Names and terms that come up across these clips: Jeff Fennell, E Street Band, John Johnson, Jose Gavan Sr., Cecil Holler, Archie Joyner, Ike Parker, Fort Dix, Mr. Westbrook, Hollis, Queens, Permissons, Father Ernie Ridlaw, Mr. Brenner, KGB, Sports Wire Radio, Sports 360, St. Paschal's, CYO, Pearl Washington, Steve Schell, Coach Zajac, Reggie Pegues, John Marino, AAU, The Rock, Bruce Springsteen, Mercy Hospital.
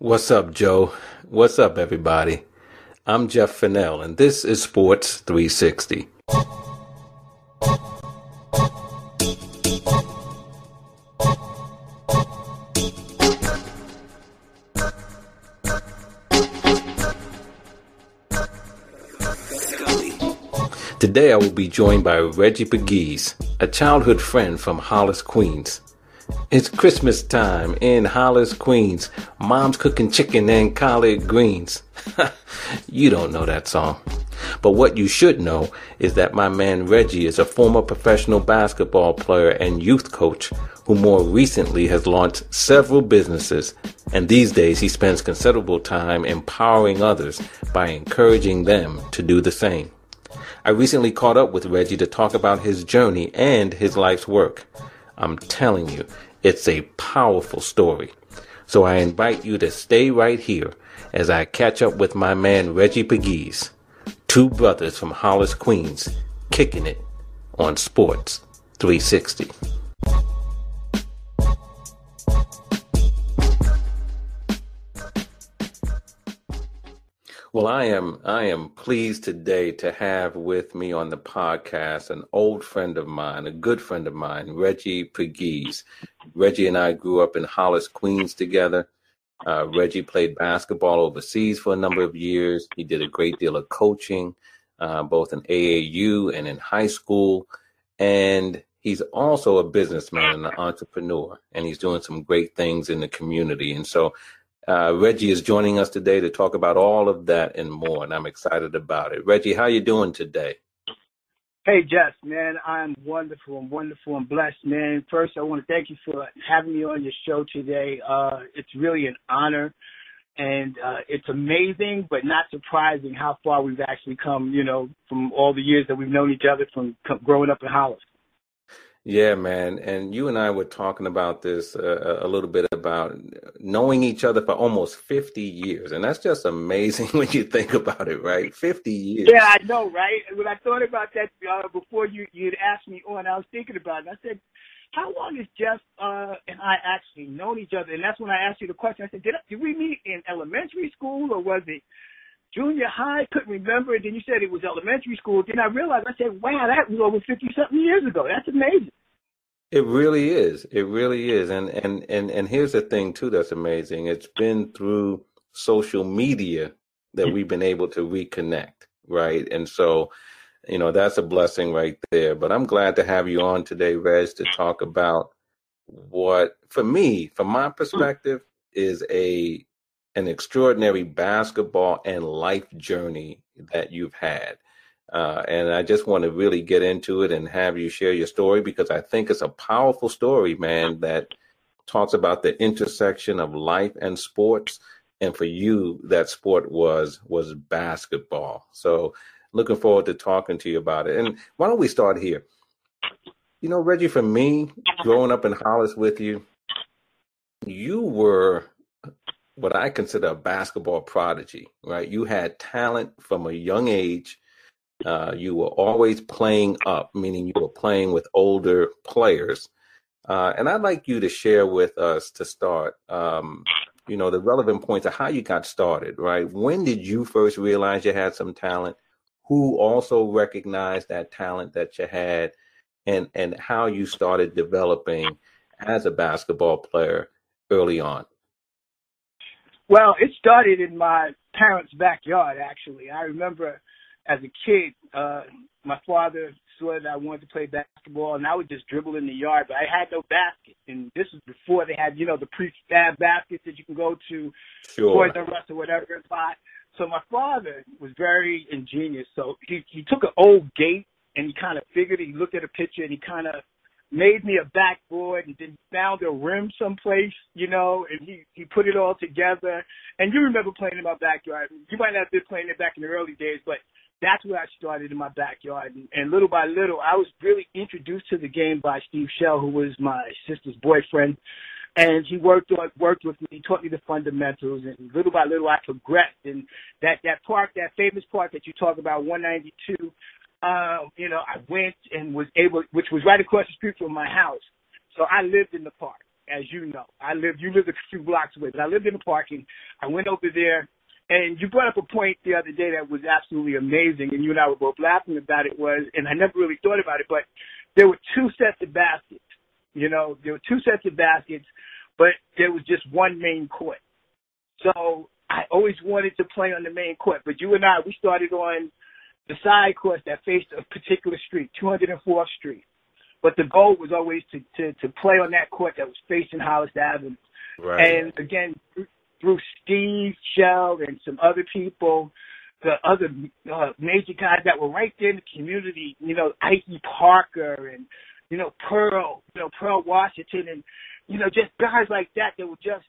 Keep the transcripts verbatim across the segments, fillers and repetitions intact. What's up, Joe? What's up, everybody? I'm Jeff Fennell, and this is Sports three sixty. Today I will be joined by Reggie Pegues, a childhood friend from Hollis, Queens. It's Christmas time in Hollis, Queens. Mom's cooking chicken and collard greens. You don't know that song. But what you should know is that my man Reggie is a former professional basketball player and youth coach who more recently has launched several businesses. And these days he spends considerable time empowering others by encouraging them to do the same. I recently caught up with Reggie to talk about his journey and his life's work. I'm telling you, it's a powerful story. So I invite you to stay right here as I catch up with my man Reggie Pegues, two brothers from Hollis, Queens, kicking it on Sports three sixty. Well, I am I am pleased today to have with me on the podcast an old friend of mine, a good friend of mine, Reggie Pegues. Reggie and I grew up in Hollis, Queens together. Uh, Reggie played basketball overseas for a number of years. He did a great deal of coaching, uh, both in A A U and in high school. And he's also a businessman and an entrepreneur, and he's doing some great things in the community. And so Uh, Reggie is joining us today to talk about all of that and more, and I'm excited about it. Reggie, how you doing today? Hey, Jess, man, I'm wonderful and wonderful and blessed, man. First, I want to thank you for having me on your show today. Uh, it's really an honor, and uh, it's amazing but not surprising how far we've actually come, you know, from all the years that we've known each other from growing up in Hollis. Yeah, man. And you and I were talking about this uh, a little bit about knowing each other for almost fifty years. And that's just amazing when you think about it, right? fifty years. Yeah, I know, right? When I thought about that uh, before you, you'd asked me on, I was thinking about it. And I said, how long has Jeff uh, and I actually known each other? And that's when I asked you the question. I said, did, I, did we meet in elementary school or was it junior high? Couldn't remember it. Then you said it was elementary school. Then I realized, I said, wow, that was over fifty-something years ago. That's amazing. It really is. It really is. And, and, and, and here's the thing, too, that's amazing. It's been through social media that we've been able to reconnect, right? And so, you know, that's a blessing right there. But I'm glad to have you on today, Reg, to talk about what, for me, from my perspective, is a an extraordinary basketball and life journey that you've had. Uh, and I just want to really get into it and have you share your story, because I think it's a powerful story, man, that talks about the intersection of life and sports. And for you, that sport was was basketball. So looking forward to talking to you about it. And why don't we start here? You know, Reggie, for me, growing up in Hollis with you, you were what I consider a basketball prodigy, right? You had talent from a young age. Uh, you were always playing up, meaning you were playing with older players. Uh, and I'd like you to share with us to start, um, you know, the relevant points of how you got started, right? When did you first realize you had some talent? Who also recognized that talent that you had, and, and how you started developing as a basketball player early on? Well, it started in my parents' backyard, actually. I remember as a kid, uh, my father saw that I wanted to play basketball, and I would just dribble in the yard, but I had no basket. And this was before they had, you know, the prefab baskets that you can go to, sure, Toys R Us or whatever and buy. So my father was very ingenious. So he, he took an old gate, and he kind of figured, he looked at a picture, and he kind of made me a backboard, and then found a rim someplace, you know, and he, he put it all together. And you remember playing in my backyard. You might not have been playing it back in the early days, but that's where I started, in my backyard. And, and little by little, I was really introduced to the game by Steve Schell, who was my sister's boyfriend. And he worked on, worked with me, taught me the fundamentals. And little by little, I progressed. And that, that park, that famous park that you talk about, one ninety-two, uh, you know, I went and was able, which was right across the street from my house. So I lived in the park. as you know. I lived, you lived a few blocks away, but I lived in the parking. I went over there, and you brought up a point the other day that was absolutely amazing, and you and I were both laughing about it was, and I never really thought about it, but there were two sets of baskets. You know, there were two sets of baskets, but there was just one main court. So I always wanted to play on the main court, but you and I, we started on the side courts that faced a particular street, two hundred fourth Street. But the goal was always to, to, to play on that court that was facing Hollis Avenue. Right. And, again, through Steve Schell and some other people, the other uh, major guys that were right there in the community, you know, Ike Parker and, you know, Pearl, you know, Pearl Washington and, you know, just guys like that that were just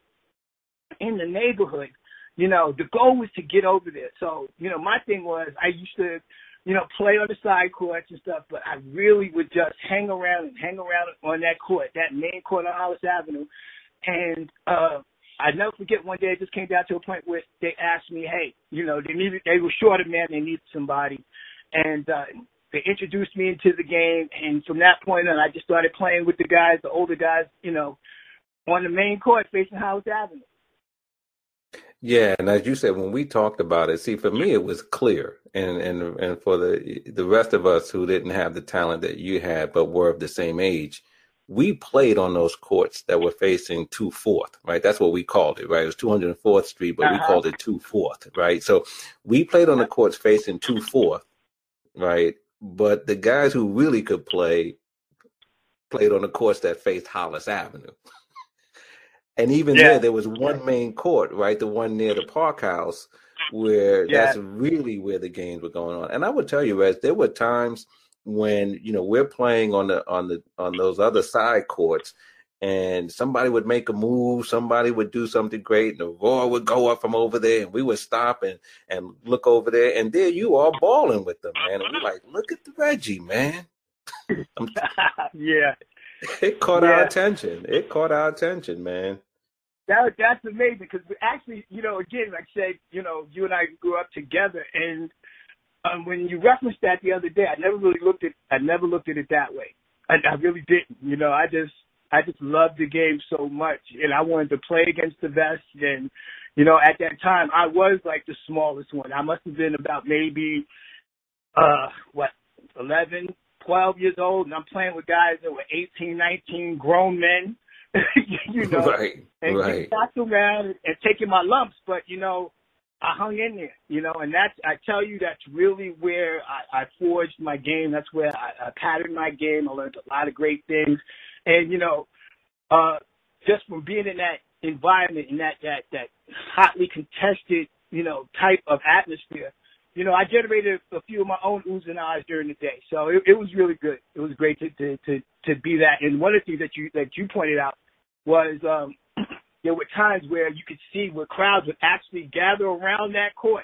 in the neighborhood. You know, the goal was to get over there. So, you know, my thing was I used to – you know, play on the side courts and stuff, but I really would just hang around and hang around on that court, that main court on Hollis Avenue. And uh, I never forget one day, it just came down to a point where they asked me, hey, you know, they needed, they were short of men, they needed somebody. And uh, they introduced me into the game. And from that point on, I just started playing with the guys, the older guys, you know, on the main court facing Hollis Avenue. Yeah, and as you said, when we talked about it, see, for me it was clear, and and and for the the rest of us who didn't have the talent that you had, but were of the same age, we played on those courts that were facing two fourth, right? That's what we called it, right? It was two hundred fourth Street, but uh-huh. we called it two fourth, right? So we played on the courts facing two fourth, right? But the guys who really could play played on the courts that faced Hollis Avenue. And even yeah. there, there was one main court, right? The one near the park house where yeah. that's really where the games were going on. And I would tell you, Reg, there were times when, you know, we're playing on the on the on those other side courts and somebody would make a move, somebody would do something great, and the roar would go up from over there, and we would stop and, and look over there, and there you are balling with them, man. And we're like, look at the Reggie, man. I'm t- yeah. It caught yeah. our attention. It caught our attention, man. That, that's amazing because actually, you know, again, like I said, you know, you and I grew up together, and um, when you referenced that the other day, I never really looked at I never looked at it that way. I, I really didn't. You know, I just I just loved the game so much, and I wanted to play against the best. And you know, at that time, I was like the smallest one. I must have been about maybe uh, what eleven, twelve years old, and I'm playing with guys that were eighteen, nineteen, grown men. you know, right, and right. getting around and taking my lumps, but you know, I hung in there, you know, and that's, I tell you, that's really where I, I forged my game. That's where I, I patterned my game. I learned a lot of great things. And, you know, uh, just from being in that environment, in that, that, that hotly contested, you know, type of atmosphere, you know, I generated a few of my own oohs and ahs during the day. So it, it was really good. It was great to, to, to, to be that. And one of the things that you that you pointed out was um, there were times where you could see where crowds would actually gather around that court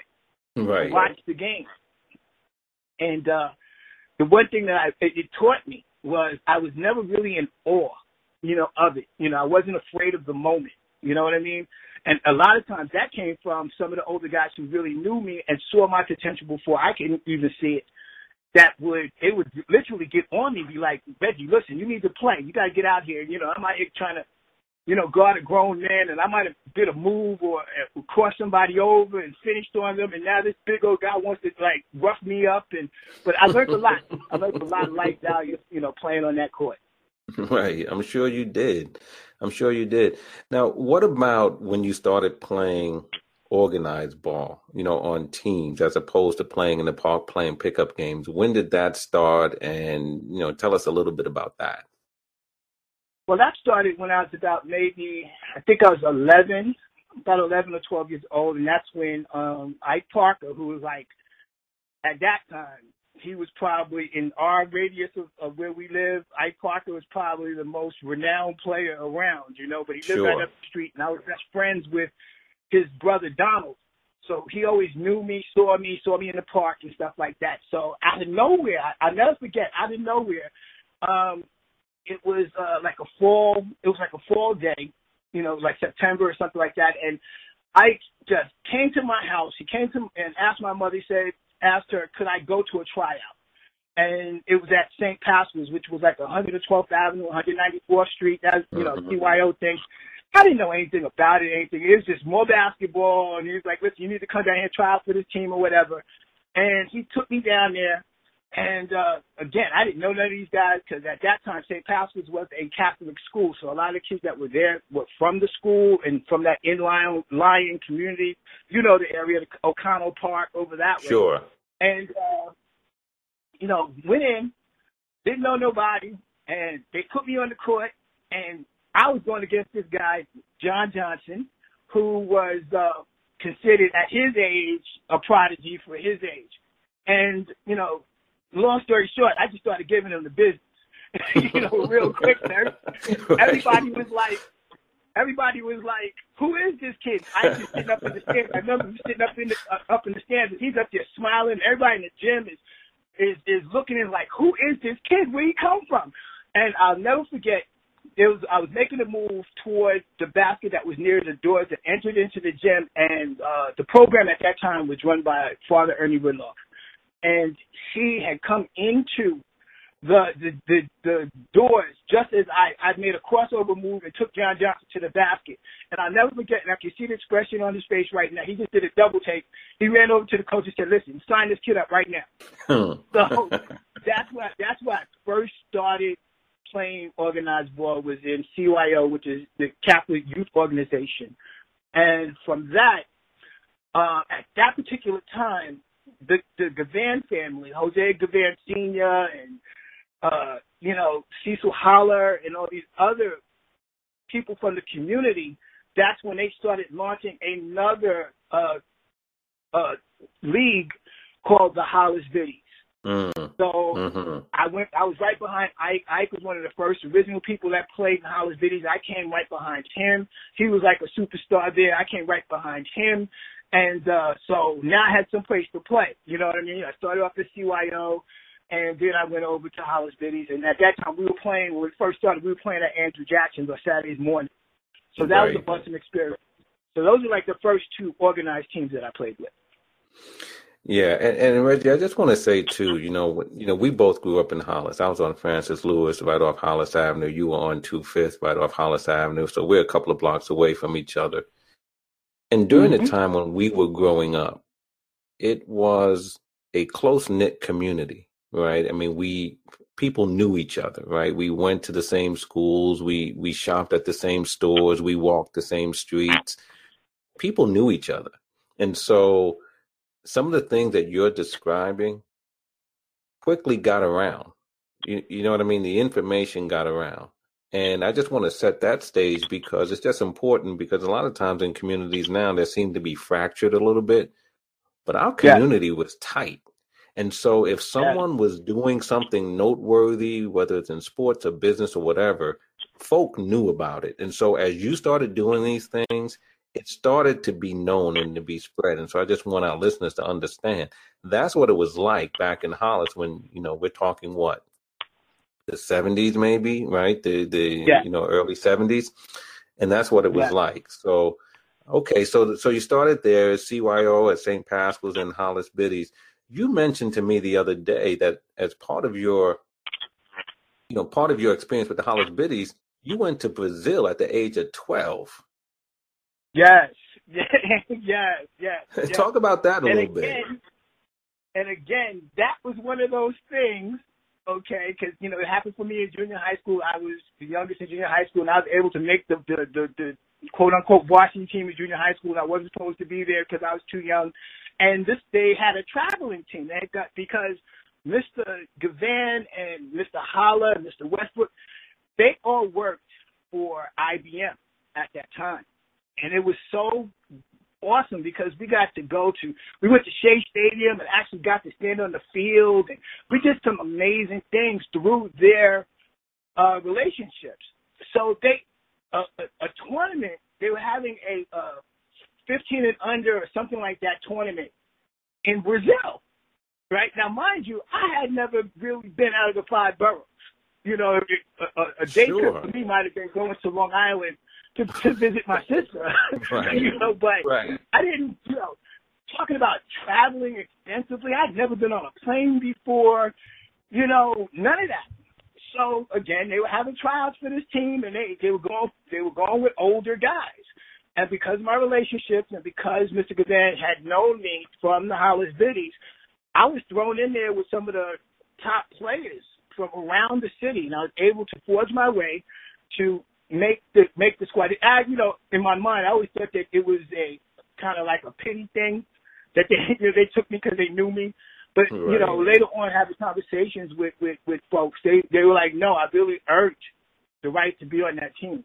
right. and watch the game. And uh, the one thing that I, it, it taught me was I was never really in awe, you know, of it. You know, I wasn't afraid of the moment. You know what I mean? And a lot of times that came from some of the older guys who really knew me and saw my potential before I could even see it. That would, they would literally get on me and be like, Reggie, listen, you need to play. You got to get out here. You know, I'm out here trying to, you know, guard a grown man, and I might have did a move or uh, crossed somebody over and finished on them, and now this big old guy wants to, like, rough me up. And But I learned a lot. I learned a lot of life value, you know, playing on that court. Right. I'm sure you did. I'm sure you did. Now, what about when you started playing organized ball, you know, on teams as opposed to playing in the park, playing pickup games? When did that start? And, you know, tell us a little bit about that. Well, that started when I was about maybe, I think I was eleven, about eleven or twelve years old. And that's when um, Ike Parker, who was like, at that time, he was probably in our radius of, of where we live. Ike Parker was probably the most renowned player around, you know, but he lived sure. right up the street, and I was best friends with his brother Donald. So he always knew me, saw me, saw me in the park and stuff like that. So out of nowhere, I, I'll never forget, out of nowhere, um, it was uh, like a fall, it was like a fall day, you know, like September or something like that. And Ike just came to my house. He came to and asked my mother, he said, asked her, could I go to a tryout? and it was at Saint Paschal's, which was like one hundred twelfth Avenue, one hundred ninety-fourth Street. That's, you know, C Y O thing. I didn't know anything about it, anything. It was just more basketball, and he was like, listen, you need to come down here and try out for this team or whatever. And he took me down there, and, uh, again, I didn't know none of these guys because at that time Saint Paschal's was a Catholic school, so a lot of the kids that were there were from the school and from that inline Lion community, you know, the area, the O'Connell Park over that way. Sure. And, uh, you know, went in, didn't know nobody, and they put me on the court, and I was going against this guy, John Johnson, who was uh, considered at his age a prodigy for his age. And, you know, long story short, I just started giving him the business, you know, real quick. Everybody was like, everybody was like, who is this kid? I just sitting up in the stands. I remember him sitting up in the, uh, up in the stands, and he's up there smiling. Everybody in the gym is, is, is looking and like, who is this kid? Where he come from? And I'll never forget, It was. I was making a move towards the basket that was near the doors that entered into the gym, and uh, the program at that time was run by Father Ernie Ridlaw, and he had come into the the, the, the doors just as I, I made a crossover move and took John Johnson to the basket. And I'll never forget, and I can see the expression on his face right now. He just did a double take. He ran over to the coach and said, listen, sign this kid up right now. So that's why that's why I first started playing organized ball was in C Y O, which is the Catholic Youth Organization. And from that, uh, at that particular time, the, the Gavan family, Jose Gavan Senior and, uh, you know, Cecil Holler and all these other people from the community, that's when they started launching another uh, uh, league called the Hollis Biddies. So mm-hmm. I went. I was right behind Ike. Ike was one of the first original people that played in Hollis Biddies. I came right behind him. He was like a superstar there. I came right behind him, and uh, so now I had some place to play. You know what I mean? I started off at C Y O, and then I went over to Hollis Biddies. And at that time, we were playing. When we first started, we were playing at Andrew Jackson's on Saturdays morning. So that right. was a awesome experience. So those are like the first two organized teams that I played with. Yeah, and, and Reggie, I just want to say too, you know, you know, we both grew up in Hollis. I was on Francis Lewis, right off Hollis Avenue. You were on Two Fifth, right off Hollis Avenue. So we're a couple of blocks away from each other. And during mm-hmm. the time when we were growing up, it was a close knit community, right? I mean, we people knew each other, right? We went to the same schools, we we shopped at the same stores, we walked the same streets. People knew each other, and so some of the things that you're describing quickly got around. You, you know what I mean? The information got around. And I just want to set that stage because it's just important, because a lot of times in communities now, they seem to be fractured a little bit, but our community yeah. was tight. And so if someone yeah. was doing something noteworthy, whether it's in sports or business or whatever, folk knew about it. And so as you started doing these things, it started to be known and to be spread. And so I just want our listeners to understand that's what it was like back in Hollis when, you know, we're talking what, the seventies maybe, right? The, the yeah. you know, early seventies. And that's what it was yeah. like. So, okay, so so you started there at C Y O, at Saint Paschal's and Hollis Biddies. You mentioned to me the other day that as part of your, you know, part of your experience with the Hollis Biddies, you went to Brazil at the age of twelve. Yes, yes, yes, yes. Talk about that a and little again, bit. And again, that was one of those things, okay, because, you know, it happened for me in junior high school. I was the youngest in junior high school, and I was able to make the, the, the, the quote-unquote varsity team in junior high school. I wasn't supposed to be there because I was too young. And this they had a traveling team. They got because Mister Gavan and Mister Holler and Mister Westbrook, they all worked for I B M at that time. And it was so awesome because we got to go to, we went to Shea Stadium and actually got to stand on the field. And we did some amazing things through their uh, relationships. So they, uh, a, a tournament, they were having a uh, fifteen and under or something like that tournament in Brazil, right? Now, mind you, I had never really been out of the five boroughs. You know, a, a, a day sure. trip for me might have been going to Long Island To, to visit my sister, right. you know, but right. I didn't, you know, talking about traveling extensively. I'd never been on a plane before. you know, none of that. So again, they were having tryouts for this team, and they, they were going they were going with older guys. And because of my relationships, and because Mister Gavan had known me from the Hollis Biddies, I was thrown in there with some of the top players from around the city, and I was able to forge my way to make the make the squad. I, you know, in my mind, I always thought that it was a kind of like a pity thing that they you know, they took me because they knew me. But, right. you know, later on having conversations with, with, with folks, they, they were like, no, I really urged the right to be on that team.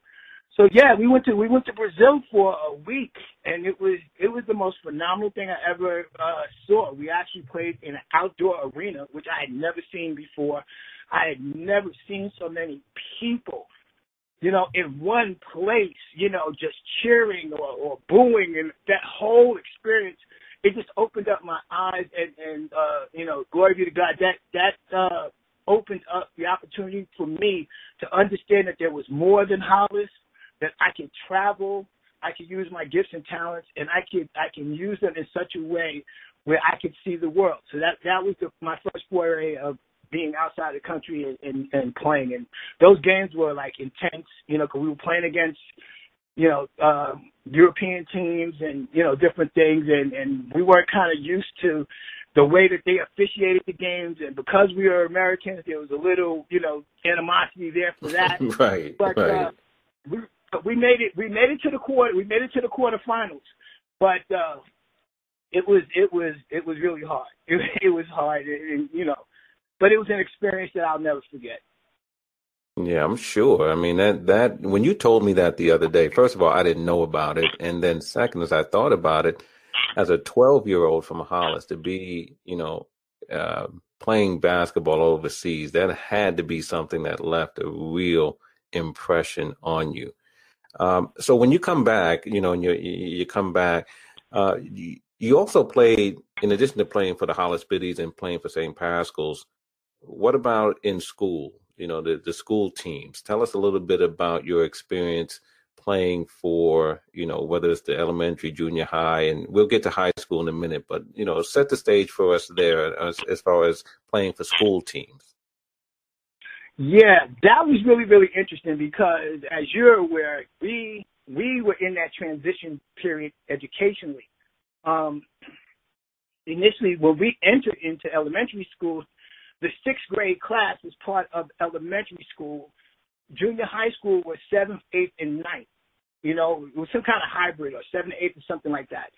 So, yeah, we went to we went to Brazil for a week, and it was it was the most phenomenal thing I ever uh, saw. We actually played in an outdoor arena, which I had never seen before. I had never seen so many people, you know, in one place, you know, just cheering or, or booing, and that whole experience. It just opened up my eyes, and, and uh, you know, glory be to God, that that uh, opened up the opportunity for me to understand that there was more than Hollis, that I could travel, I could use my gifts and talents, and I could I can use them in such a way where I could see the world. So that, that was the, my first foray of being outside the country and, and, and playing. And those games were, like, intense, you know, because we were playing against – you know, uh, European teams and, you know, different things. And, and we weren't kind of used to the way that they officiated the games. And because we are Americans, there was a little, you know, animosity there for that. right, but, right. Uh, we, but we made it, we made it to the quarter, we made it to the quarterfinals. But uh, it was, it was, it was really hard. It, it was hard, and, you know, but it was an experience that I'll never forget. Yeah, I'm sure. I mean, that, that when you told me that the other day, first of all, I didn't know about it. And then second, as I thought about it, as a twelve-year-old from Hollis to be, you know, uh, playing basketball overseas, that had to be something that left a real impression on you. Um, so when you come back, you know, and you, you come back, uh, you, you also played, in addition to playing for the Hollis Biddies and playing for Saint Paschal's, what about in school? You know, the, the school teams. Tell us a little bit about your experience playing for, you know, whether it's the elementary, junior high, and we'll get to high school in a minute, but, you know, set the stage for us there as, as far as playing for school teams. Yeah, that was really, really interesting because, as you're aware, we, we were in that transition period educationally. Um, initially, when we entered into elementary school, the sixth grade class was part of elementary school. Junior high school was seventh, eighth, and ninth. You know, it was some kind of hybrid or seventh, eighth, or something like that.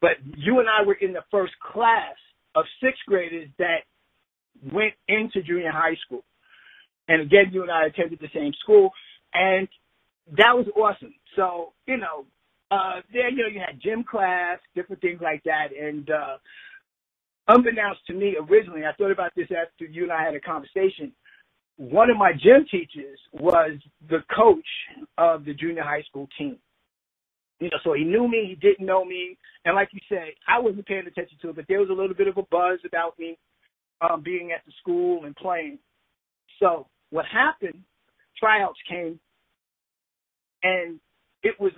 But you and I were in the first class of sixth graders that went into junior high school. And again, you and I attended the same school, and that was awesome. So, you know, uh, there, you know, you had gym class, different things like that, and uh, unbeknownst to me originally, I thought about this after you and I had a conversation. One of my gym teachers was the coach of the junior high school team. You know, so he knew me, he didn't know me. And like you said, I wasn't paying attention to it, but there was a little bit of a buzz about me um, being at the school and playing. So what happened, tryouts came, and it was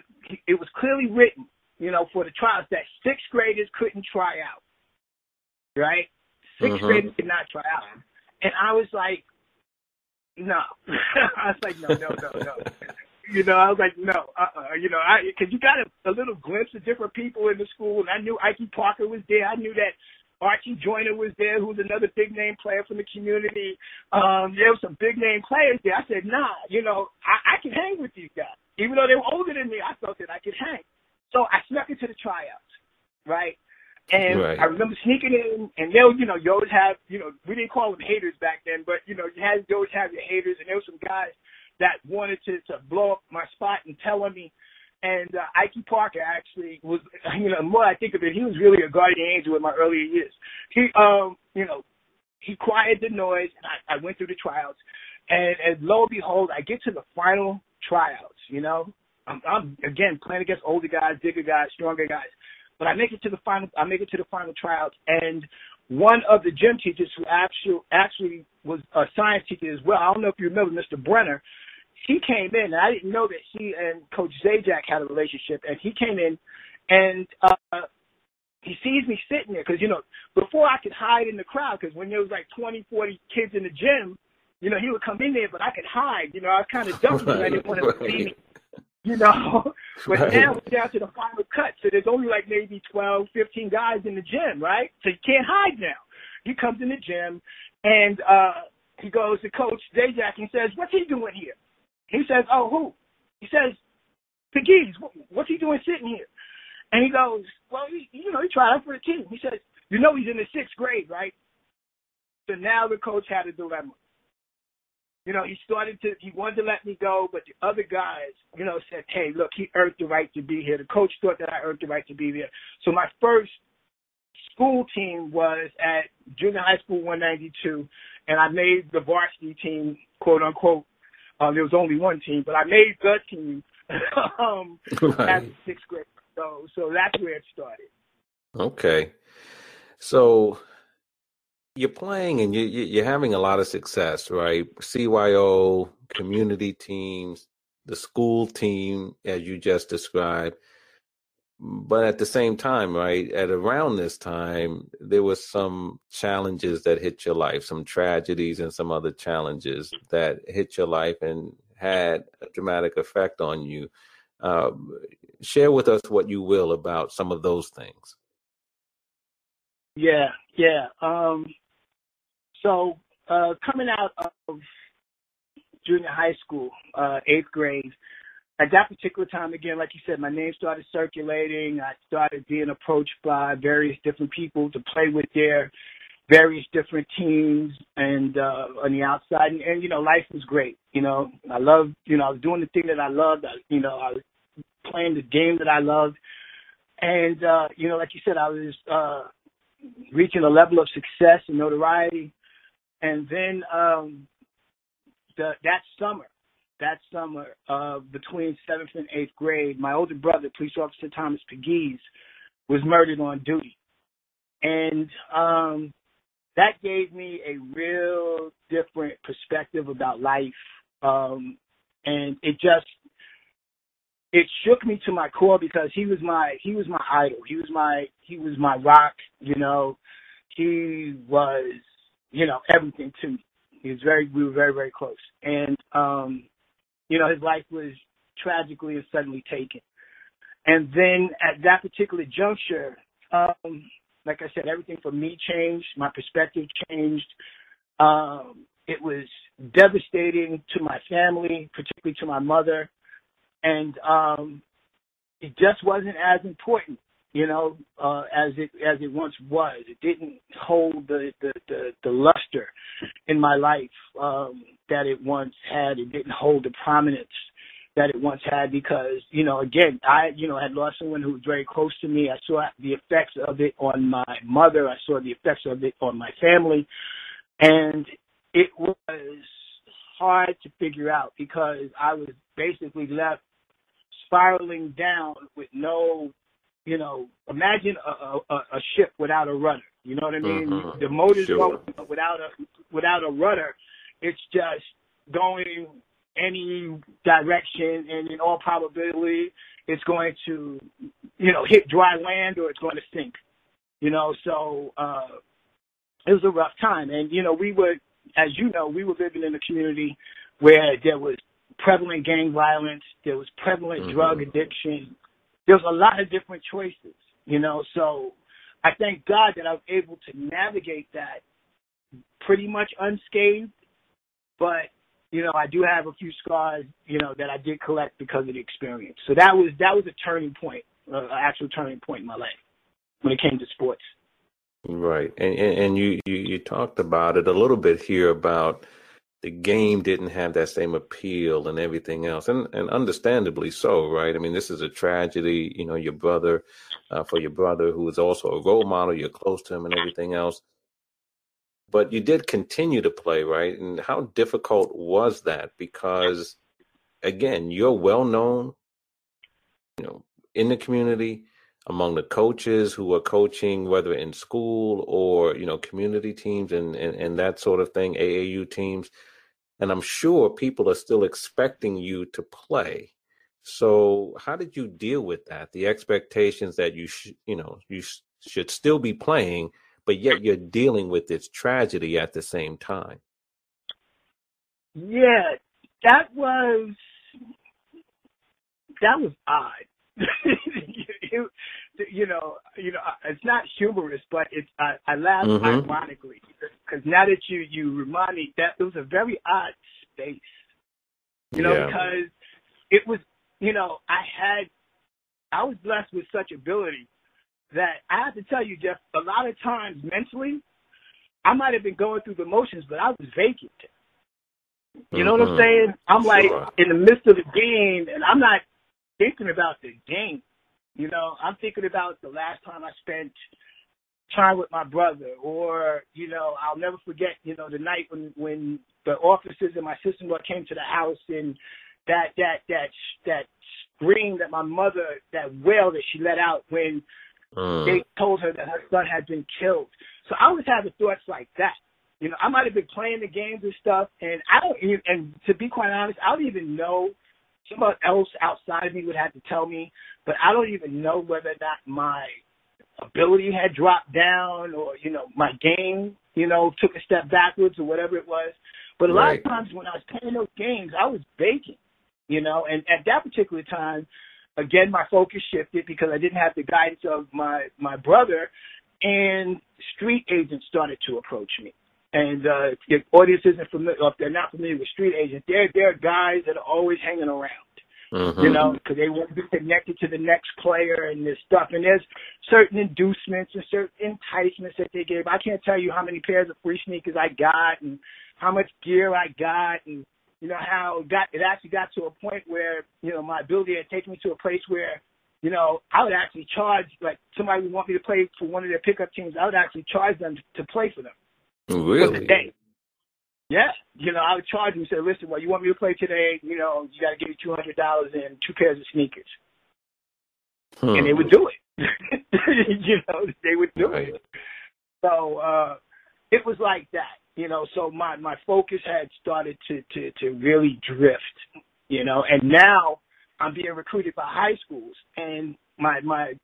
it was clearly written, you know, for the tryouts that sixth graders couldn't try out. Right? Sixth uh-huh. grade did not try out. And I was like, no. I was like, no, no, no, no. You know, I was like, no. Uh-uh. You know, because you got a, a little glimpse of different people in the school, and I knew Ike Parker was there. I knew that Archie Joyner was there, who's another big-name player from the community. Um, there were some big-name players there. I said, nah, you know, I, I can hang with these guys. Even though they were older than me, I felt that I could hang. So I snuck into the tryouts, right? And right. I remember sneaking in, and they'll, you know, you always have, you know, we didn't call them haters back then, but, you know, you, had, you always have your haters, and there were some guys that wanted to, to blow up my spot and tell on me. And uh, Ike Parker actually was, you know, the more I think of it, he was really a guardian angel in my earlier years. He, um, you know, he quieted the noise, and I, I went through the tryouts. And, and lo and behold, I get to the final tryouts, you know. I'm, I'm again, playing against older guys, bigger guys, stronger guys. But I make it to the final. I make it to the final tryouts, and one of the gym teachers, who actually actually was a science teacher as well. I don't know if you remember Mister Brenner. He came in, and I didn't know that he and Coach Zajac had a relationship. And he came in, and uh, He sees me sitting there because, you know, before I could hide in the crowd, because when there was like twenty, forty kids in the gym, you know, he would come in there, but I could hide. You know, I was kind of dumb. Right, I didn't want him right. to see me, you know. But right. now we're down to the final cut, so there's only like maybe twelve, fifteen guys in the gym, right? So you can't hide now. He comes in the gym, and uh, he goes to Coach Zajac and says, what's he doing here? He says, oh, who? He says, Pegues, what's he doing sitting here? And he goes, well, he, you know, he tried out for the team. He says, you know he's in the sixth grade, right? So now the coach had a dilemma. You know, he started to, he wanted to let me go, but the other guys, you know, said, hey, look, he earned the right to be here. The coach thought that I earned the right to be there. So my first school team was at junior high school one ninety-two, and I made the varsity team, quote, unquote. Um, there was only one team, but I made the team um, right. at sixth grade. So, so that's where it started. Okay. So you're playing and you, you, you're having a lot of success, right? C Y O, community teams, the school team, as you just described. But at the same time, right, at around this time, there was some challenges that hit your life, some tragedies and some other challenges that hit your life and had a dramatic effect on you. Uh, share with us what you will about some of those things. Yeah, yeah. Um, so uh, coming out of junior high school, uh, eighth grade, at that particular time, again, like you said, my name started circulating. I started being approached by various different people to play with their various different teams and uh, on the outside. And, and, you know, life was great. You know, I loved, you know, I was doing the thing that I loved. I, you know, I was playing the game that I loved. And, uh, you know, like you said, I was uh, reaching a level of success and notoriety. And then um, the, that summer, that summer uh, between seventh and eighth grade, my older brother, police officer Thomas Pegues, was murdered on duty. And um, that gave me a real different perspective about life. Um, and it just, it shook me to my core because he was my, he was my idol. He was my, he was my rock, you know, he was, you know, everything to me. He was very, we were very, very close. And, um, you know, his life was tragically and suddenly taken. And then at that particular juncture, um, like I said, everything for me changed. My perspective changed. Um, it was devastating to my family, particularly to my mother. And um, it just wasn't as important, you know, uh, as it as it once was. It didn't hold the, the, the, the luster in my life um, that it once had. It didn't hold the prominence that it once had because, you know, again, I, you know, had lost someone who was very close to me. I saw the effects of it on my mother. I saw the effects of it on my family. And it was hard to figure out because I was basically left spiraling down with no, you know, imagine a, a, a ship without a rudder. You know what I mean? Uh-huh. The motor's sure. going, but without a, without a rudder, it's just going any direction, and in all probability, it's going to, you know, hit dry land or it's going to sink, you know. So uh, it was a rough time. And, you know, we were, as you know, we were living in a community where there was prevalent gang violence, there was prevalent mm-hmm. drug addiction. There was a lot of different choices, you know. So I thank God that I was able to navigate that pretty much unscathed, but you know, I do have a few scars, you know, that I did collect because of the experience. So that was that was a turning point, uh, an actual turning point in my life when it came to sports. Right. And, and, and you, you, you talked about it a little bit here about the game didn't have that same appeal and everything else. And, and understandably so, right? I mean, this is a tragedy, you know, your brother, uh, for your brother who is also a role model, you're close to him and everything else. But you did continue to play, right? And how difficult was that? Because, again, you're well-known, you know, in the community, among the coaches who are coaching, whether in school or, you know, community teams and, and, and that sort of thing, A A U teams. And I'm sure people are still expecting you to play. So how did you deal with that? The expectations that you, sh- you know, you sh- should still be playing, but yet you're dealing with this tragedy at the same time. Yeah, that was that was odd. you, you know, you know, it's not humorous, but it's I, I laughed mm-hmm. ironically because now that you you remind me that it was a very odd space. You know, yeah. because it was, you know, I had, I was blessed with such ability that I have to tell you, Jeff, a lot of times mentally, I might have been going through the motions, but I was vacant. You know mm-hmm. what I'm saying? I'm like sure. in the midst of the game, and I'm not thinking about the game. You know, I'm thinking about the last time I spent time with my brother, or, you know, I'll never forget, you know, the night when, when the officers and my sister-in-law came to the house, and that, that, that, that scream that my mother, that wail that she let out when uh. they told her that her son had been killed. So I was having thoughts like that. You know, I might have been playing the games and stuff, and I don't, even, and to be quite honest, I don't even know. Someone else outside of me would have to tell me, but I don't even know whether or not my ability had dropped down, or, you know, my game, you know, took a step backwards or whatever it was. But a right. lot of times when I was playing those games, I was baking, you know, and at that particular time, again, my focus shifted because I didn't have the guidance of my, my brother, and street agents started to approach me. And uh, if the audience isn't familiar, if they're not familiar with street agents, they're, they're guys that are always hanging around. Mm-hmm. You know, because they want to be connected to the next player and this stuff. And there's certain inducements and certain enticements that they give. I can't tell you how many pairs of free sneakers I got and how much gear I got, and, you know, how got, it actually got to a point where, you know, my ability had taken me to a place where, you know, I would actually charge, like somebody would want me to play for one of their pickup teams, I would actually charge them to play for them. Really? For the day. Yeah, you know, I would charge him and say, listen, well, you want me to play today? You know, you got to give me two hundred dollars and two pairs of sneakers. Hmm. And they would do it. You know, they would do right. it. So uh, it was like that, you know. So my, my focus had started to, to, to really drift, you know. And now I'm being recruited by high schools. And my, my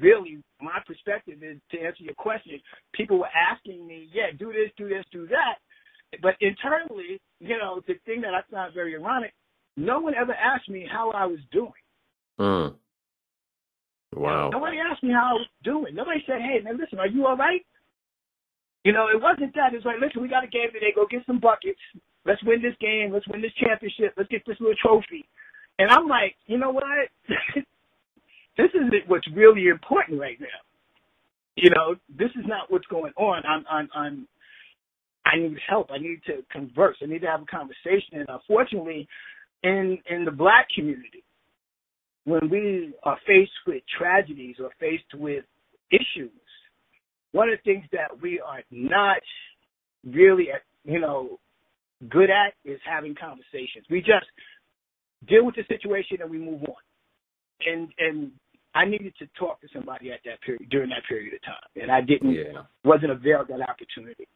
really my perspective is, to answer your question, people were asking me, yeah, do this, do this, do that. But internally, you know, the thing that I found very ironic, no one ever asked me how I was doing. Mm. Wow. Nobody asked me how I was doing. Nobody said, hey, man, listen, are you all right? You know, it wasn't that. It was like, listen, we got a game today. Go get some buckets. Let's win this game. Let's win this championship. Let's get this little trophy. And I'm like, you know what? This is what's really important right now. You know, this is not what's going on. I'm, I'm, I'm. I need help. I need to converse. I need to have a conversation. And unfortunately, in in the Black community, when we are faced with tragedies or faced with issues, one of the things that we are not really, you know, good at is having conversations. We just deal with the situation and we move on. And and I needed to talk to somebody at that period during that period of time, and I didn't yeah. wasn't availed that opportunity.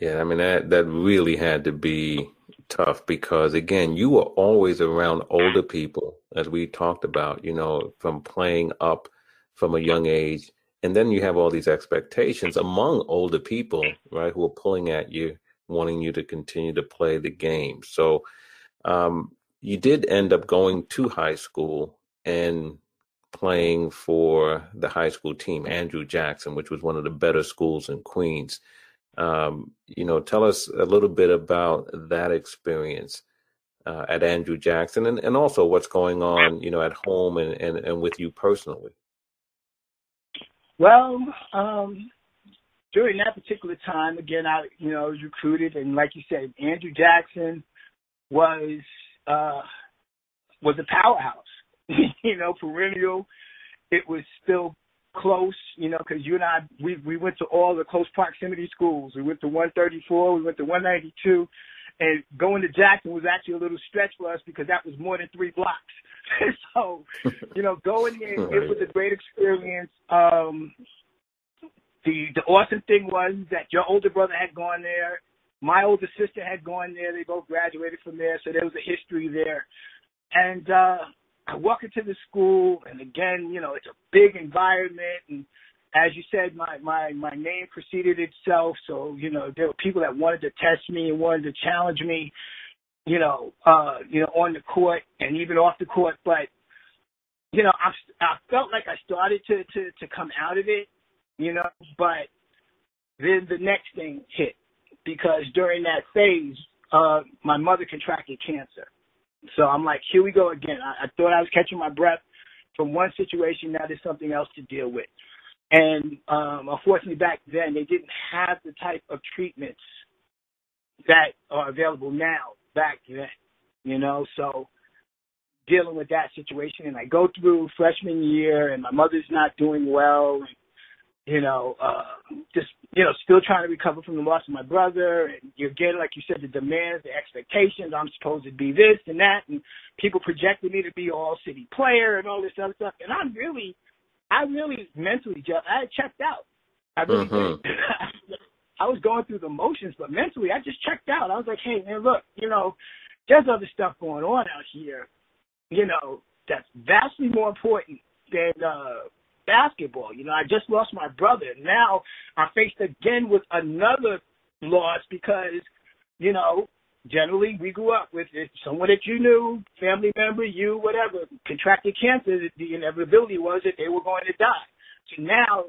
Yeah, I mean, that, that really had to be tough because, again, you were always around older people, as we talked about, you know, from playing up from a young age. And then you have all these expectations among older people, right, who are pulling at you, wanting you to continue to play the game. So um, you did end up going to high school and playing for the high school team, Andrew Jackson, which was one of the better schools in Queens. Um, you know, tell us a little bit about that experience uh, at Andrew Jackson, and, and also what's going on, you know, at home and, and, and with you personally. Well, um, during that particular time, again, I, you know, I was recruited, and like you said, Andrew Jackson was uh, was a powerhouse, you know, perennial. It was still close, you know, because you and I, we we went to all the close proximity schools. We went to one thirty-four, we went to one ninety-two, and going to Jackson was actually a little stretch for us because that was more than three blocks. So, you know, going in, right. it was a great experience. Um, the the awesome thing was that your older brother had gone there, my older sister had gone there. They both graduated from there, so there was a history there, and uh, I walk into the school, and again, you know, it's a big environment, and as you said, my, my, my name preceded itself, so, you know, there were people that wanted to test me and wanted to challenge me, you know, uh, you know, on the court and even off the court, but, you know, I, I felt like I started to, to, to come out of it, you know, but then the next thing hit, because during that phase, uh, my mother contracted cancer. So I'm like, here we go again. I, I thought I was catching my breath from one situation. Now there's something else to deal with. And um, unfortunately, back then, they didn't have the type of treatments that are available now back then, you know. So dealing with that situation, and I go through freshman year, and my mother's not doing well, and, you know, uh, just, you know, still trying to recover from the loss of my brother. And you're getting, like you said, the demands, the expectations. I'm supposed to be this and that. And people projected me to be an all-city player and all this other stuff. And I'm really, I really mentally, Jeff, I had checked out. I really uh-huh. did. I was going through the motions, but mentally I just checked out. I was like, hey, man, look, you know, there's other stuff going on out here, you know, that's vastly more important than uh, basketball. You know, I just lost my brother. Now I'm faced again with another loss because, you know, generally we grew up with it. Someone that you knew, family member, you, whatever, contracted cancer. The inevitability was that they were going to die. So now,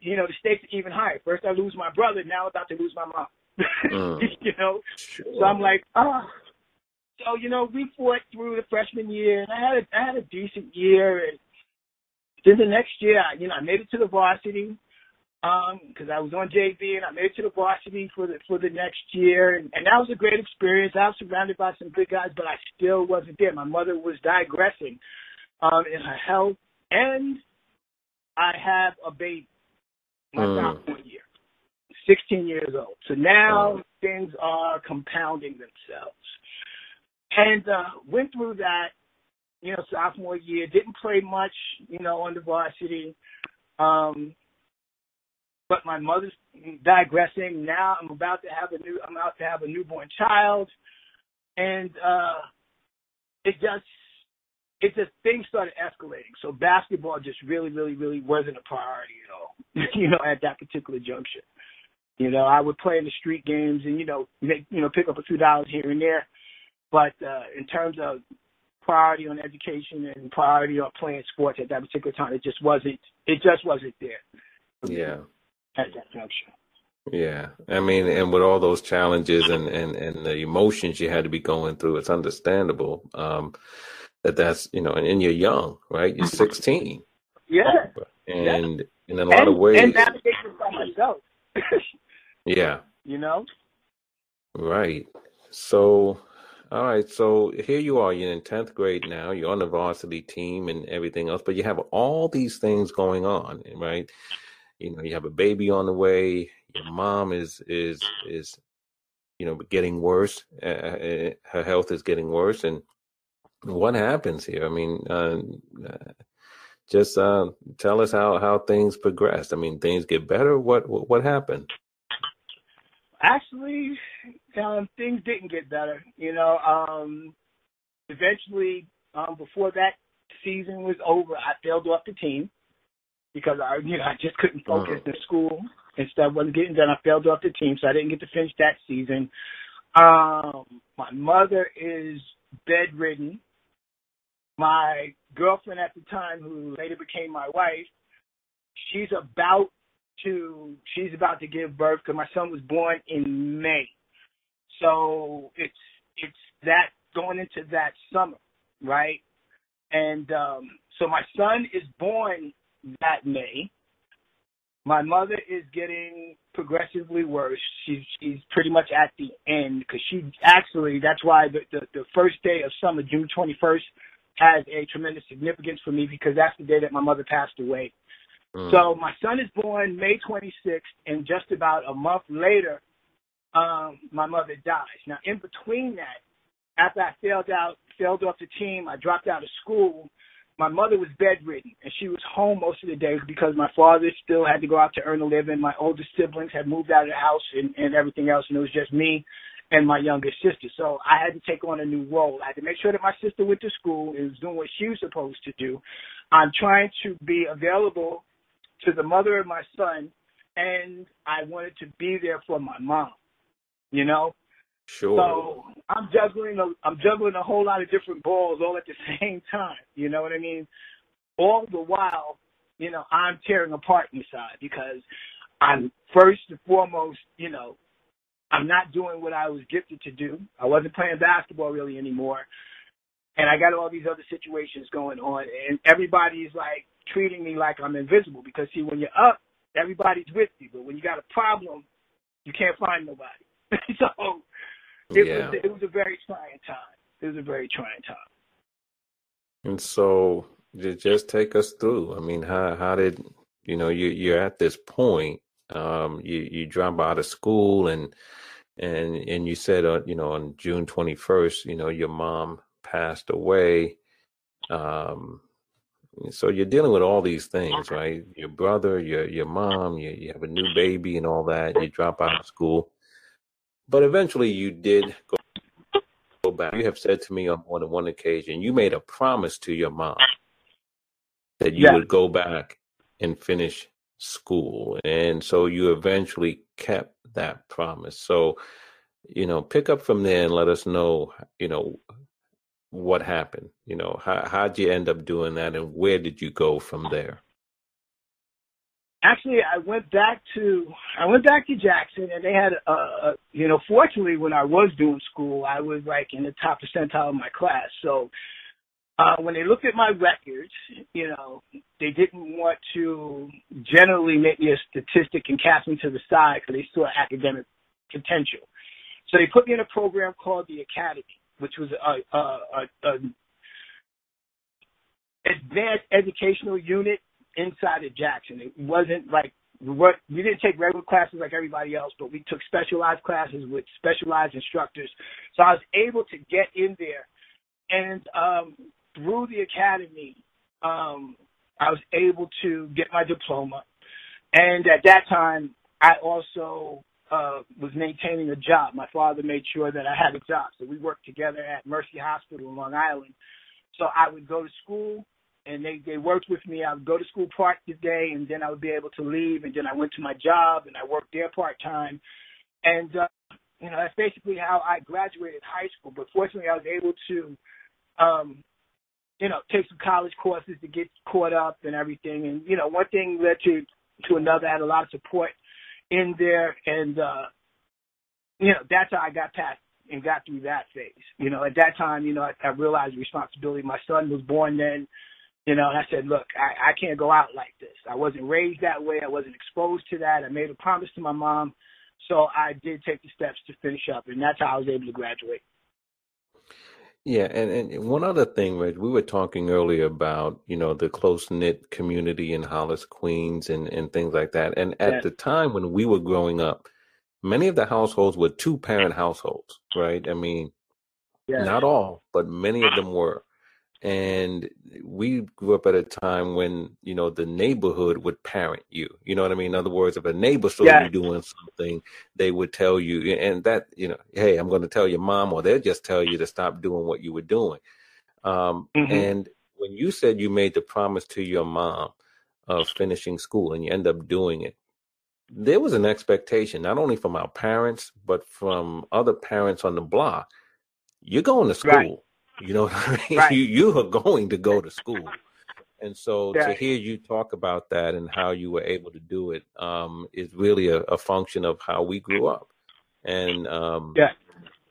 you know, the stakes are even higher. First I lose my brother, now I'm about to lose my mom. Uh, you know? Sure. So I'm like, oh. So, you know, we fought through the freshman year, and I had a, I had a decent year. And then the next year, I, you know, I made it to the varsity because um, I was on J V, and I made it to the varsity for the for the next year. And, and that was a great experience. I was surrounded by some good guys, but I still wasn't there. My mother was digressing um, in her health, and I have a baby. My sophomore year, sixteen years old. So now uh, things are compounding themselves. And uh, went through that, you know, sophomore year. Didn't play much, you know, on the varsity. Um, but my mother's digressing. Now I'm about to have a new. I'm about to have a newborn child, and uh, it just, it just things started escalating. So basketball just really, really, really wasn't a priority at all. You know, at that particular juncture, you know, I would play in the street games and, you know, make, you know, pick up a few dollars here and there. But uh, in terms of priority on education and priority on playing sports at that particular time, it just wasn't, it just wasn't there. Yeah. At that juncture. Yeah. I mean, and with all those challenges and, and, and the emotions you had to be going through, it's understandable um, that that's, you know, and, and you're young, right? You're sixteen. Yeah. And, yeah. And in a lot and, of ways. And navigation by myself. Yeah. You know? Right. So, all right. So here you are. You're in tenth grade now. You're on the varsity team and everything else, but you have all these things going on, right? You know, you have a baby on the way. Your mom is, is, is you know, getting worse. Uh, her health is getting worse. And what happens here? I mean, uh, uh Just uh, tell us how, how things progressed. I mean, things get better. What what, what happened? Actually, um, things didn't get better. You know, um, eventually, um, before that season was over, I failed off the team because I, you know, I just couldn't focus uh-huh. in school and stuff wasn't getting done. I failed off the team, so I didn't get to finish that season. Um, my mother is bedridden. My girlfriend at the time, who later became my wife, she's about to she's about to give birth because my son was born in May, so it's it's that going into that summer, right? And um, so my son is born that May. My mother is getting progressively worse. She's she's pretty much at the end because she actually that's why the, the the first day of summer, June twenty-first. Has a tremendous significance for me because that's the day that my mother passed away. Mm. So my son is born May twenty-sixth, and just about a month later, um, my mother dies. Now, in between that, after I failed out, failed off the team, I dropped out of school. My mother was bedridden, and she was home most of the day because my father still had to go out to earn a living. My older siblings had moved out of the house and, and everything else, and it was just me and my youngest sister. So I had to take on a new role. I had to make sure that my sister went to school and was doing what she was supposed to do. I'm trying to be available to the mother of my son, and I wanted to be there for my mom, you know? Sure. So I'm juggling, a, I'm juggling a whole lot of different balls all at the same time, you know what I mean? All the while, you know, I'm tearing apart inside because I'm first and foremost, you know, I'm not doing what I was gifted to do. I wasn't playing basketball really anymore. And I got all these other situations going on, and everybody's like treating me like I'm invisible because, see, when you're up, everybody's with you. But when you got a problem, you can't find nobody. so it, yeah. was, it was a very trying time. It was a very trying time. And so just take us through. I mean, how, how did, you know, you, you're at this point. Um, you, you drop out of school, and and and you said, uh, you know, on June twenty-first, you know, your mom passed away. Um, so you're dealing with all these things, right? Your brother, your your mom, you, you have a new baby and all that. You drop out of school. But eventually you did go, go back. You have said to me on more than one occasion, you made a promise to your mom that you yeah. would go back and finish school, and so you eventually kept that promise. So, you know, pick up from there and let us know, you know, what happened. You know, how how'd you end up doing that, and where did you go from there? Actually, I went back to I went back to Jackson, and they had a, a you know, fortunately, when I was doing school, I was like in the top percentile of my class. So Uh, when they looked at my records, you know, they didn't want to generally make me a statistic and cast me to the side because they saw academic potential. So they put me in a program called the Academy, which was an advanced educational unit inside of Jackson. It wasn't like what we didn't take regular classes like everybody else, but we took specialized classes with specialized instructors. So I was able to get in there, and um, through the academy, um, I was able to get my diploma. And at that time, I also uh, was maintaining a job. My father made sure that I had a job. So we worked together at Mercy Hospital in Long Island. So I would go to school, and they, they worked with me. I would go to school part of the day, and then I would be able to leave. And then I went to my job, and I worked there part-time. And, uh, you know, that's basically how I graduated high school. But fortunately, I was able to um, – you know, take some college courses to get caught up and everything. And, you know, one thing led to, to another. I had a lot of support in there. And, uh, you know, that's how I got past and got through that phase. You know, at that time, you know, I, I realized responsibility. My son was born then, you know, and I said, look, I, I can't go out like this. I wasn't raised that way. I wasn't exposed to that. I made a promise to my mom. So I did take the steps to finish up. And that's how I was able to graduate. Yeah, and, and one other thing, Reg, we were talking earlier about, you know, the close-knit community in Hollis, Queens, and, and things like that. And at yeah. the time when we were growing up, many of the households were two-parent households, right? I mean, yeah. not all, but many of them were. And we grew up at a time when, you know, the neighborhood would parent you. You know what I mean? In other words, if a neighbor saw yeah. you doing something, they would tell you, and that, you know, hey, I'm going to tell your mom, or they'll just tell you to stop doing what you were doing. Um, mm-hmm. And when you said you made the promise to your mom of finishing school and you end up doing it, there was an expectation, not only from our parents, but from other parents on the block. You're going to school. Right. You know what I mean? Right. You, you are going to go to school. And so yeah. to hear you talk about that and how you were able to do it um, is really a, a function of how we grew up. And um, yeah.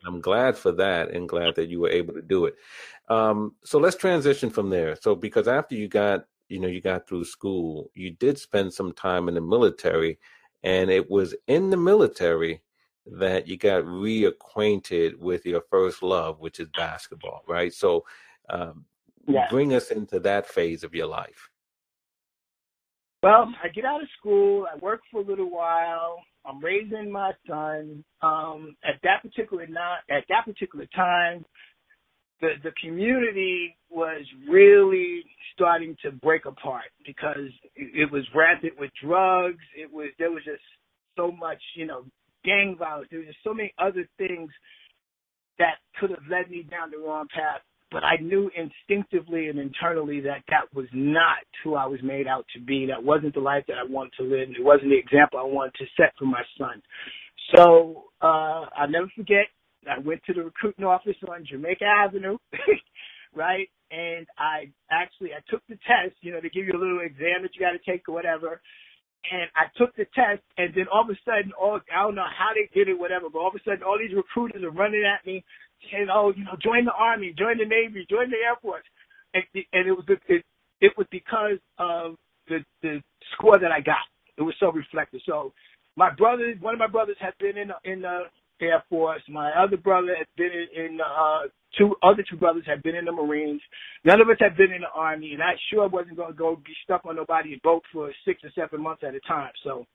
I'm glad for that, and glad that you were able to do it. Um, so let's transition from there. So because after you got, you know, you got through school, you did spend some time in the military, and it was in the military that you got reacquainted with your first love, which is basketball, right? So um, yeah. bring us into that phase of your life. Well, I get out of school. I work for a little while. I'm raising my son. Um, at that particular not, at that particular time, the, the community was really starting to break apart because it, it was rampant with drugs. It was there was just so much, you know, gang violence. There were just so many other things that could have led me down the wrong path, but I knew instinctively and internally that that was not who I was made out to be. That wasn't the life that I wanted to live, and it wasn't the example I wanted to set for my son. So uh, I'll never forget, I went to the recruiting office on Jamaica Avenue, right? And I actually, I took the test, you know, they give you a little exam that you got to take or whatever. And I took the test, and then all of a sudden, all, I don't know how they did it, whatever, but all of a sudden, all these recruiters are running at me saying, oh, you know, join the Army, join the Navy, join the Air Force. And, and it was it, it was because of the, the score that I got. It was so reflective. So my brother, one of my brothers had been in the, in the Air Force. My other brother had been in, uh, two other two brothers had been in the Marines. None of us had been in the Army, and I sure wasn't going to go be stuck on nobody's boat for six or seven months at a time. So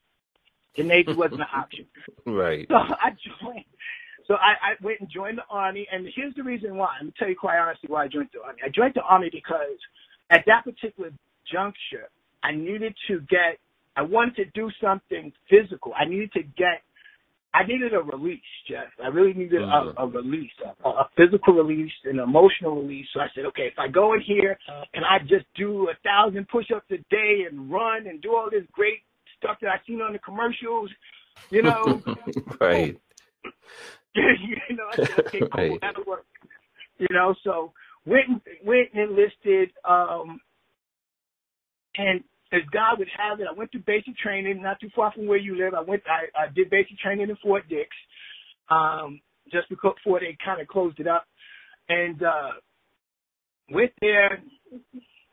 the Navy wasn't an option. Right. So I joined. So I, I went and joined the Army, and here's the reason why. I'm going to tell you quite honestly why I joined the Army. I joined the Army because at that particular juncture, I needed to get, I wanted to do something physical. I needed to get I needed a release, Jeff. I really needed a, a release, a, a physical release, an emotional release. So I said, okay, if I go in here and I just do a thousand push-ups a day and run and do all this great stuff that I've seen on the commercials, you know. Right. You know, I said, okay, cool, right. That'll work. You know, so went and, went and enlisted, um, and as God would have it, I went through basic training, not too far from where you live. I went, I, I did basic training in Fort Dix, um, just before they kind of closed it up, and uh, went there,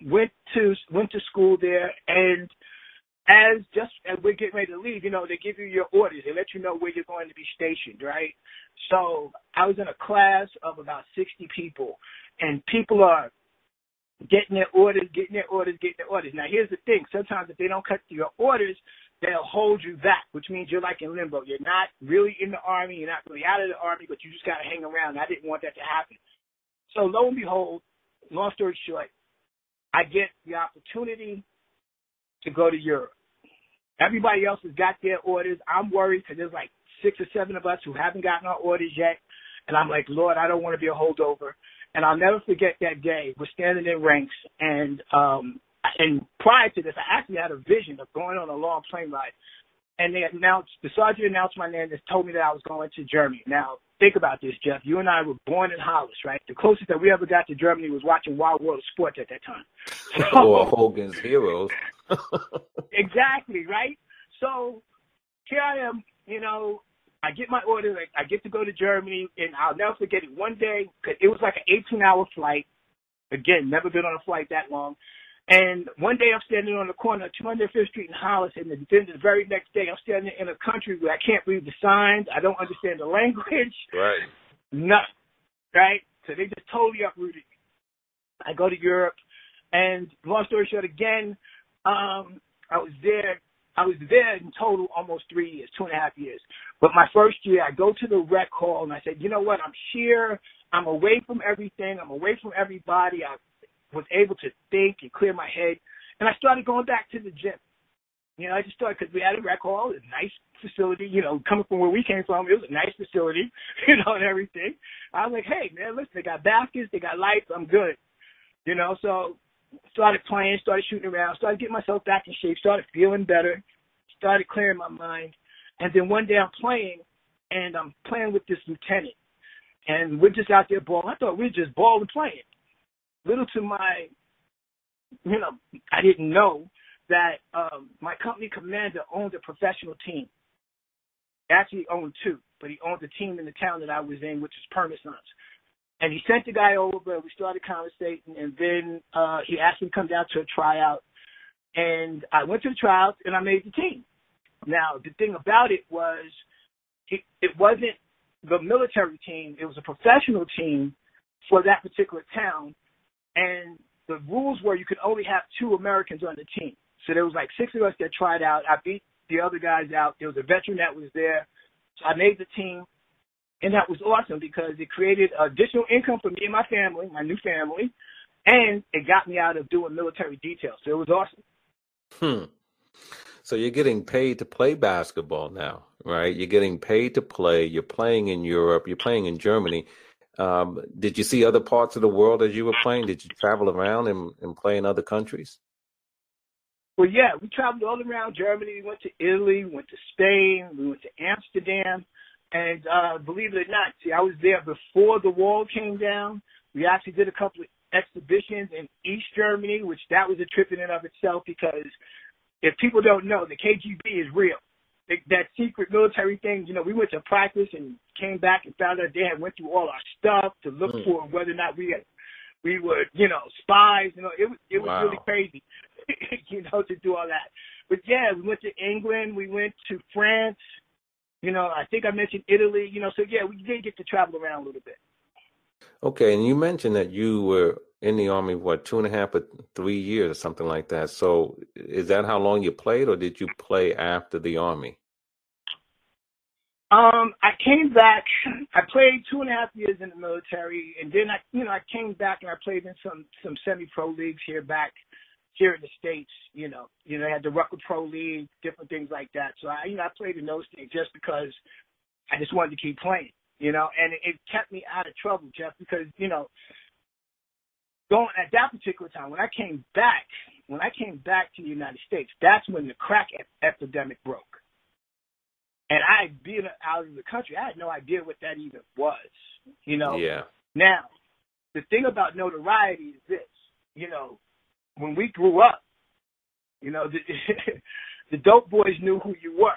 went to went to school there, and as just as we're getting ready to leave, you know, they give you your orders, they let you know where you're going to be stationed, right? So I was in a class of about sixty people, and people are getting their orders, getting their orders, getting their orders. Now, here's the thing. Sometimes if they don't cut your orders, they'll hold you back, which means you're like in limbo. You're not really in the Army. You're not really out of the Army, but you just got to hang around. I didn't want that to happen. So lo and behold, long story short, I get the opportunity to go to Europe. Everybody else has got their orders. I'm worried because there's like six or seven of us who haven't gotten our orders yet. And I'm like, Lord, I don't want to be a holdover. And I'll never forget that day. We're standing in ranks, and um, and prior to this, I actually had a vision of going on a long plane ride. And they announced, the sergeant announced my name and told me that I was going to Germany. Now, think about this, Jeff. You and I were born in Hollis, right? The closest that we ever got to Germany was watching Wild World of Sports at that time. So, or Hogan's Heroes. Exactly, right? So here I am, you know, I get my order, I get to go to Germany, and I'll never forget it. One day, cause it was like an eighteen-hour flight. Again, never been on a flight that long. And one day I'm standing on the corner of two hundred fifth street in Hollis, and then the very next day I'm standing in a country where I can't read the signs. I don't understand the language. Right. Nothing. Right? So they just totally uprooted me. I go to Europe, and long story short, again, um, I was there. I was there in total almost three years, two and a half years. But my first year, I go to the rec hall, and I said, you know what? I'm here. I'm away from everything. I'm away from everybody. I was able to think and clear my head. And I started going back to the gym. You know, I just started because we had a rec hall, a nice facility. You know, coming from where we came from, it was a nice facility, you know, and everything. I was like, hey, man, listen, they got baskets. They got lights. I'm good. You know, so started playing, started shooting around, started getting myself back in shape, started feeling better, started clearing my mind. And then one day I'm playing, and I'm playing with this lieutenant. And we're just out there balling. I thought we were just balling playing. Little to my, you know, I didn't know that um, my company commander owned a professional team. Actually, he owned two, but he owned the team in the town that I was in, which is Permissons. And he sent the guy over, we started conversating, and then uh, he asked me to come down to a tryout. And I went to the tryout, and I made the team. Now, the thing about it was it, it wasn't the military team. It was a professional team for that particular town. And the rules were you could only have two Americans on the team. So there was like six of us that tried out. I beat the other guys out. There was a veteran that was there. So I made the team. And that was awesome because it created additional income for me and my family, my new family, and it got me out of doing military detail. So it was awesome. Hmm. So you're getting paid to play basketball now, right? You're getting paid to play. You're playing in Europe. You're playing in Germany. Um, did you see other parts of the world as you were playing? Did you travel around and, and play in other countries? Well, yeah, we traveled all around Germany. We went to Italy. We went to Spain. We went to Amsterdam. And uh, believe it or not, see, I was there before the wall came down. We actually did a couple of exhibitions in East Germany, which that was a trip in and of itself, because if people don't know, the K G B is real. It, that secret military thing, you know, we went to practice and came back and found out they had went through all our stuff to look mm. for whether or not we had, we were, you know, spies. You know, it, it was wow. really crazy, you know, to do all that. But, yeah, we went to England. We went to France. You know, I think I mentioned Italy. You know, so, yeah, we did get to travel around a little bit. Okay, and you mentioned that you were in the Army, what, two and a half or three years or something like that. So is that how long you played, or did you play after the Army? Um, I came back. I played two and a half years in the military, and then I, you know, I came back and I played in some, some semi-pro leagues here back here in the States. You know, you know, they had the Rucker Pro League, different things like that. So I, you know, I played in those things just because I just wanted to keep playing. You know, and it kept me out of trouble, Jeff, because, you know, going at that particular time, when I came back, when I came back to the United States, that's when the crack epidemic broke. And I had been out of the country. I had no idea what that even was, you know. Yeah. Now, the thing about notoriety is this, you know, when we grew up, you know, the, the dope boys knew who you were.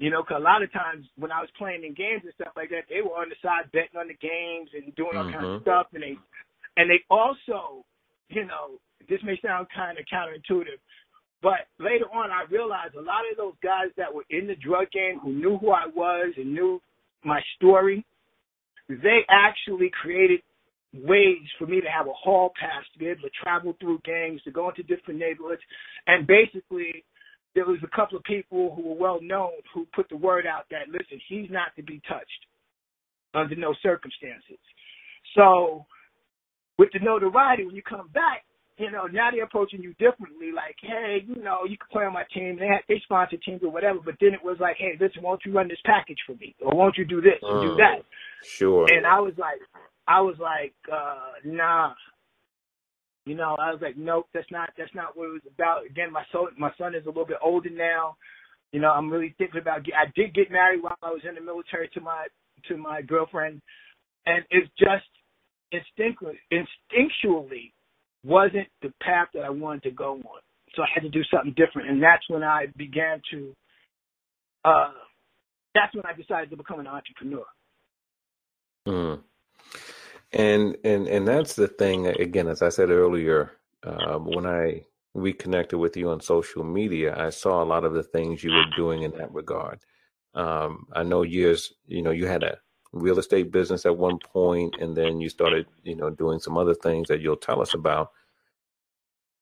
You know, because a lot of times when I was playing in games and stuff like that, they were on the side betting on the games and doing all mm-hmm. kinds of stuff. And they and they also, you know, this may sound kind of counterintuitive, but later on I realized a lot of those guys that were in the drug game who knew who I was and knew my story, they actually created ways for me to have a hall pass, to be able to travel through gangs, to go into different neighborhoods, and basically – there was a couple of people who were well-known who put the word out that, listen, he's not to be touched under no circumstances. So with the notoriety, when you come back, you know, now they're approaching you differently, like, hey, you know, you can play on my team. They, had, they sponsor teams or whatever, but then it was like, hey, listen, won't you run this package for me? Or won't you do this or um, do that? Sure. And I was like, I was like, uh, nah. You know, I was like, nope, that's not that's not what it was about. Again, my son, my son is a little bit older now. You know, I'm really thinking about. Get, I did get married while I was in the military to my to my girlfriend, and it's just instinctually, instinctually wasn't the path that I wanted to go on. So I had to do something different, and that's when I began to. Uh, that's when I decided to become an entrepreneur. Mm. And, and and that's the thing, again, as I said earlier, uh, when I reconnected with you on social media, I saw a lot of the things you were doing in that regard. Um, I know years, you know, you had a real estate business at one point, and then you started, you know, doing some other things that you'll tell us about.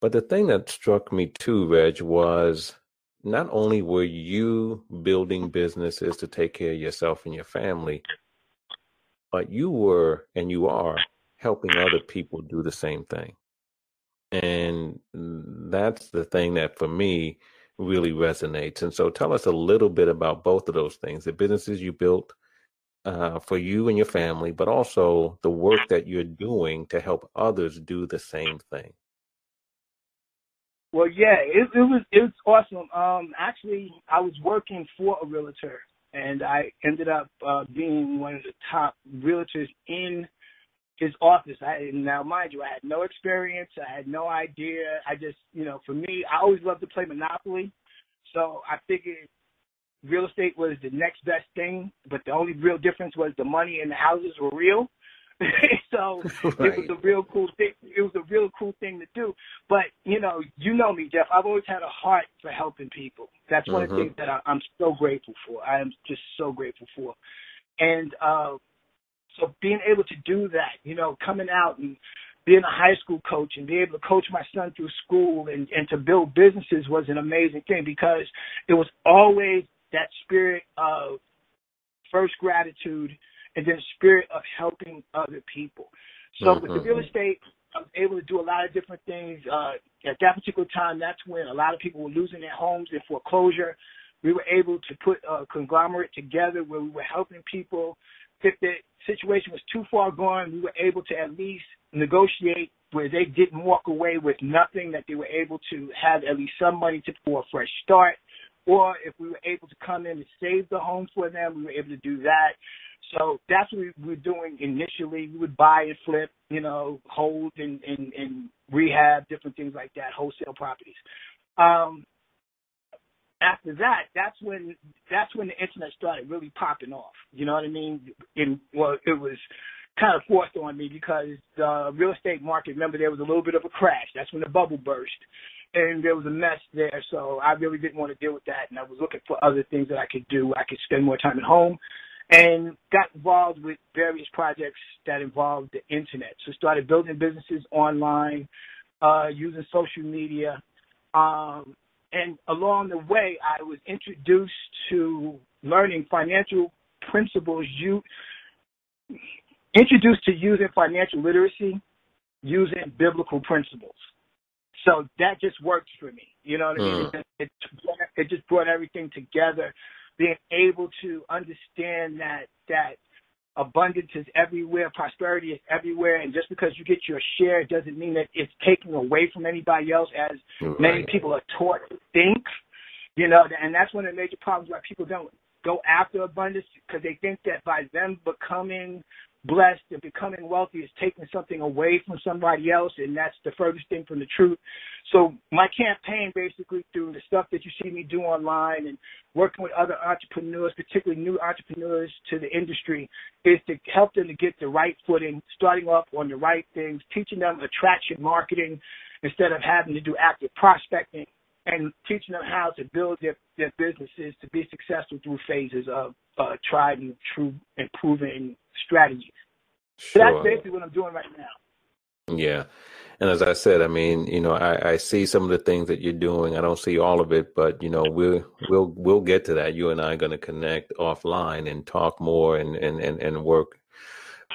But the thing that struck me too, Reg, was not only were you building businesses to take care of yourself and your family, but you were, and you are, helping other people do the same thing. And that's the thing that, for me, really resonates. And so tell us a little bit about both of those things, the businesses you built uh, for you and your family, but also the work that you're doing to help others do the same thing. Well, yeah, it, it was it was awesome. Um, actually, I was working for a realtor. And I ended up uh, being one of the top realtors in his office. I, now, mind you, I had no experience. I had no idea. I just, you know, for me, I always loved to play Monopoly. So I figured real estate was the next best thing. But the only real difference was the money and the houses were real. So right. It was a real cool thing. It was a real cool thing to do. But, you know, you know me, Jeff. I've always had a heart for helping people. That's one mm-hmm. of the things that I, I'm so grateful for. I am just so grateful for. And uh, so being able to do that, you know, coming out and being a high school coach and being able to coach my son through school and, and to build businesses was an amazing thing, because it was always that spirit of first gratitude and then spirit of helping other people. So mm-hmm. with the real estate, I was able to do a lot of different things. Uh, at that particular time, that's when a lot of people were losing their homes in foreclosure. We were able to put a conglomerate together where we were helping people. If the situation was too far gone, we were able to at least negotiate where they didn't walk away with nothing, that they were able to have at least some money to, for a fresh start. Or if we were able to come in and save the home for them, we were able to do that. So that's what we were doing initially. We would buy and flip, you know, hold and, and, and rehab, different things like that, wholesale properties. Um, After that, that's when that's when the internet started really popping off. You know what I mean? And well, it was kind of forced on me because the real estate market. Remember, there was a little bit of a crash. That's when the bubble burst, and there was a mess there. So I really didn't want to deal with that, and I was looking for other things that I could do. I could spend more time at home, and got involved with various projects that involved the internet. So started building businesses online, uh, using social media. Um, And along the way, I was introduced to learning financial principles, you, introduced to using financial literacy, using biblical principles. So that just worked for me. You know what I mean? Mm. It, it just brought everything together, being able to understand that that abundance is everywhere, prosperity is everywhere, and just because you get your share doesn't mean that it's taken away from anybody else, as right. many people are taught to think, you know, and that's one of the major problems why people don't go after abundance, because they think that by them becoming blessed and becoming wealthy is taking something away from somebody else, and that's the furthest thing from the truth. So my campaign, basically, through the stuff that you see me do online and working with other entrepreneurs, particularly new entrepreneurs to the industry, is to help them to get the right footing, starting off on the right things, teaching them attraction marketing instead of having to do active prospecting, and teaching them how to build their, their businesses to be successful through phases of uh, tried and true and proven strategies. Sure. So that's basically what I'm doing right now. Yeah. And as I said, I mean, you know, I, I see some of the things that you're doing. I don't see all of it, but, you know, we'll we'll, we'll get to that. You and I are going to connect offline and talk more and, and, and, and work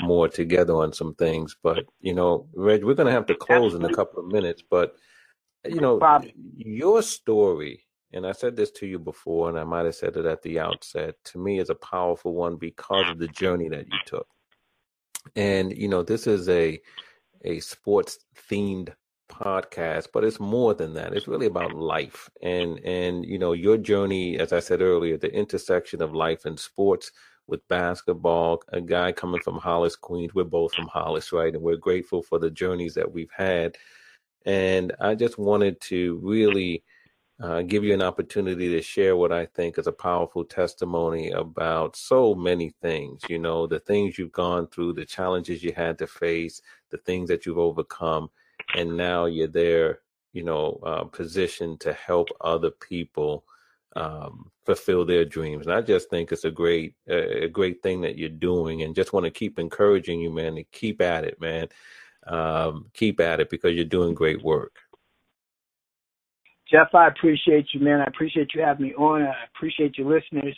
more together on some things. But, you know, Reg, we're going to have to close Absolutely. in a couple of minutes, but you know, your story, and I said this to you before, and I might have said it at the outset, to me is a powerful one because of the journey that you took. And, you know, this is a a sports-themed podcast, but it's more than that. It's really about life. And, and you know, your journey, as I said earlier, the intersection of life and sports with basketball, a guy coming from Hollis, Queens. We're both from Hollis, right? And we're grateful for the journeys that we've had. And I just wanted to really uh, give you an opportunity to share what I think is a powerful testimony about so many things, you know, the things you've gone through, the challenges you had to face, the things that you've overcome. And now you're there, you know, uh, positioned to help other people um, fulfill their dreams. And I just think it's a great, a great thing that you're doing, and just want to keep encouraging you, man, to keep at it, man. Um, keep at it, because you're doing great work. Jeff, I appreciate you, man. I appreciate you having me on. I appreciate your listeners.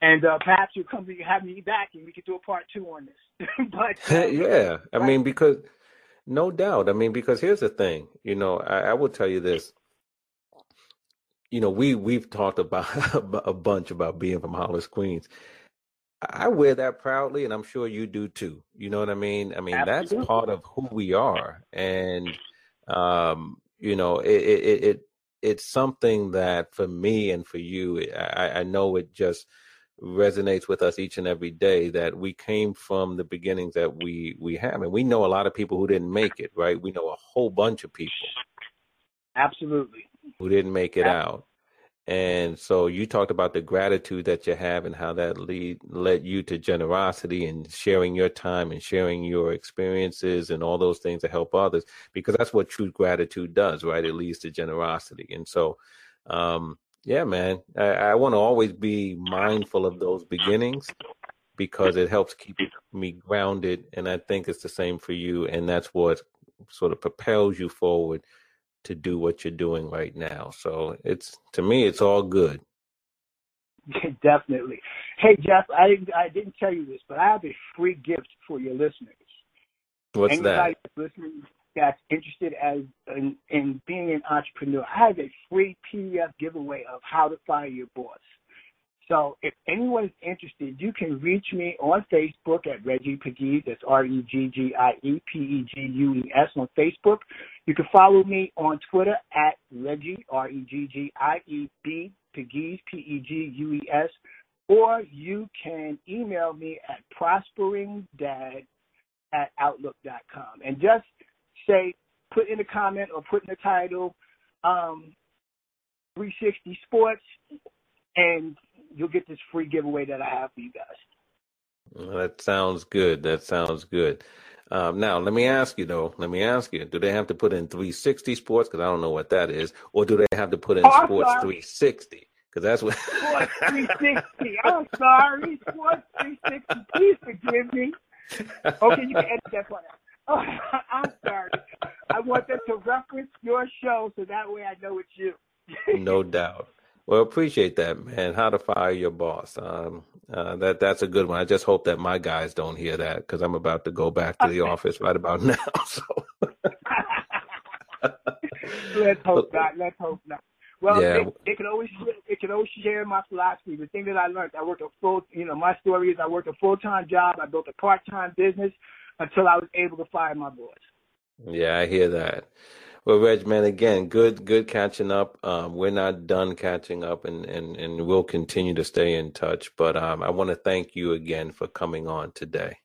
And uh, perhaps you'll come to have me back and we could do a part two on this. but uh, Yeah, I right? mean, because no doubt. I mean, because here's the thing, you know, I, I will tell you this. You know, we, we've talked about a bunch about being from Hollis, Queens. I wear that proudly, and I'm sure you do too. You know what I mean? I mean, Absolutely. That's part of who we are. And, um, you know, it, it, it it's something that for me and for you, I, I know it just resonates with us each and every day, that we came from the beginnings that we, we have. And we know a lot of people who didn't make it, right? We know a whole bunch of people. Absolutely. Who didn't make it Absolutely. out. And so you talked about the gratitude that you have and how that lead led you to generosity and sharing your time and sharing your experiences and all those things to help others, because that's what true gratitude does, right? It leads to generosity. And so, um, yeah, man, I, I want to always be mindful of those beginnings, because it helps keep me grounded. And I think it's the same for you. And that's what sort of propels you forward to do what you're doing right now. So it's, to me, it's all good. Definitely. Hey, Jeff, I didn't, I didn't tell you this, but I have a free gift for your listeners. What's Anybody that? That's listening, that's interested as in, in being an entrepreneur, I have a free P D F giveaway of how to fire your boss. So if anyone is interested, you can reach me on Facebook at Reggie Pegues. That's R E G G I E P E G U E S on Facebook. You can follow me on Twitter at Reggie, R E G G I E B, Pegues, P E G U E S. Or you can email me at prospering dad at outlook dot com. And just say, put in a comment or put in the title, um, three sixty Sports, and you'll get this free giveaway that I have for you guys. That sounds good. That sounds good. Um, now, let me ask you, though. Let me ask you. Do they have to put in three sixty Sports? Because I don't know what that is. Or do they have to put in oh, Sports three sixty? Because that's what... Sports three sixty. I'm sorry. Sports three sixty. Please forgive me. Okay, you can edit that part out. Oh, I'm sorry. I want them to reference your show so that way I know it's you. No doubt. Well, appreciate that, man. How to fire your boss. Um, uh, that that's a good one. I just hope that my guys don't hear that because I'm about to go back to the office right about now. So let's hope not. Let's hope not. Well, yeah. they, they can always it can always share my philosophy. The thing that I learned, I worked a full. You know, my story is I worked a full time job. I built a part time business until I was able to fire my boss. Yeah, I hear that. Well, Reg, man, again, good, good catching up. Um, we're not done catching up, and, and, and we'll continue to stay in touch. But um, I want to thank you again for coming on today.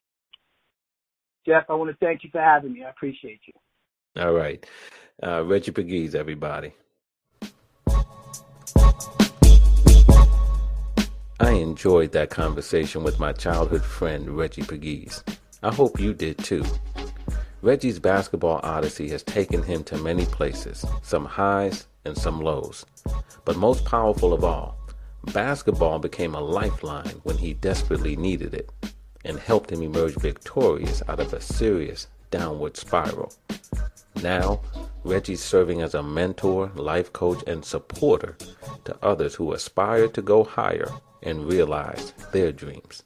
Jeff, I want to thank you for having me. I appreciate you. All right. Uh, Reggie Pegues, everybody. I enjoyed that conversation with my childhood friend, Reggie Pegues. I hope you did, too. Reggie's basketball odyssey has taken him to many places, some highs and some lows. But most powerful of all, basketball became a lifeline when he desperately needed it and helped him emerge victorious out of a serious downward spiral. Now, Reggie's serving as a mentor, life coach, and supporter to others who aspire to go higher and realize their dreams.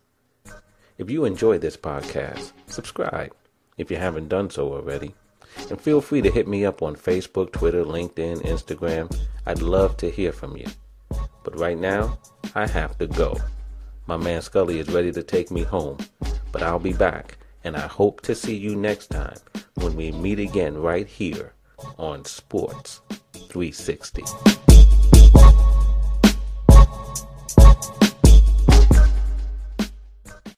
If you enjoy this podcast, subscribe if you haven't done so already. And feel free to hit me up on Facebook, Twitter, LinkedIn, Instagram. I'd love to hear from you. But right now, I have to go. My man Scully is ready to take me home. But I'll be back, and I hope to see you next time when we meet again right here on Sports three sixty.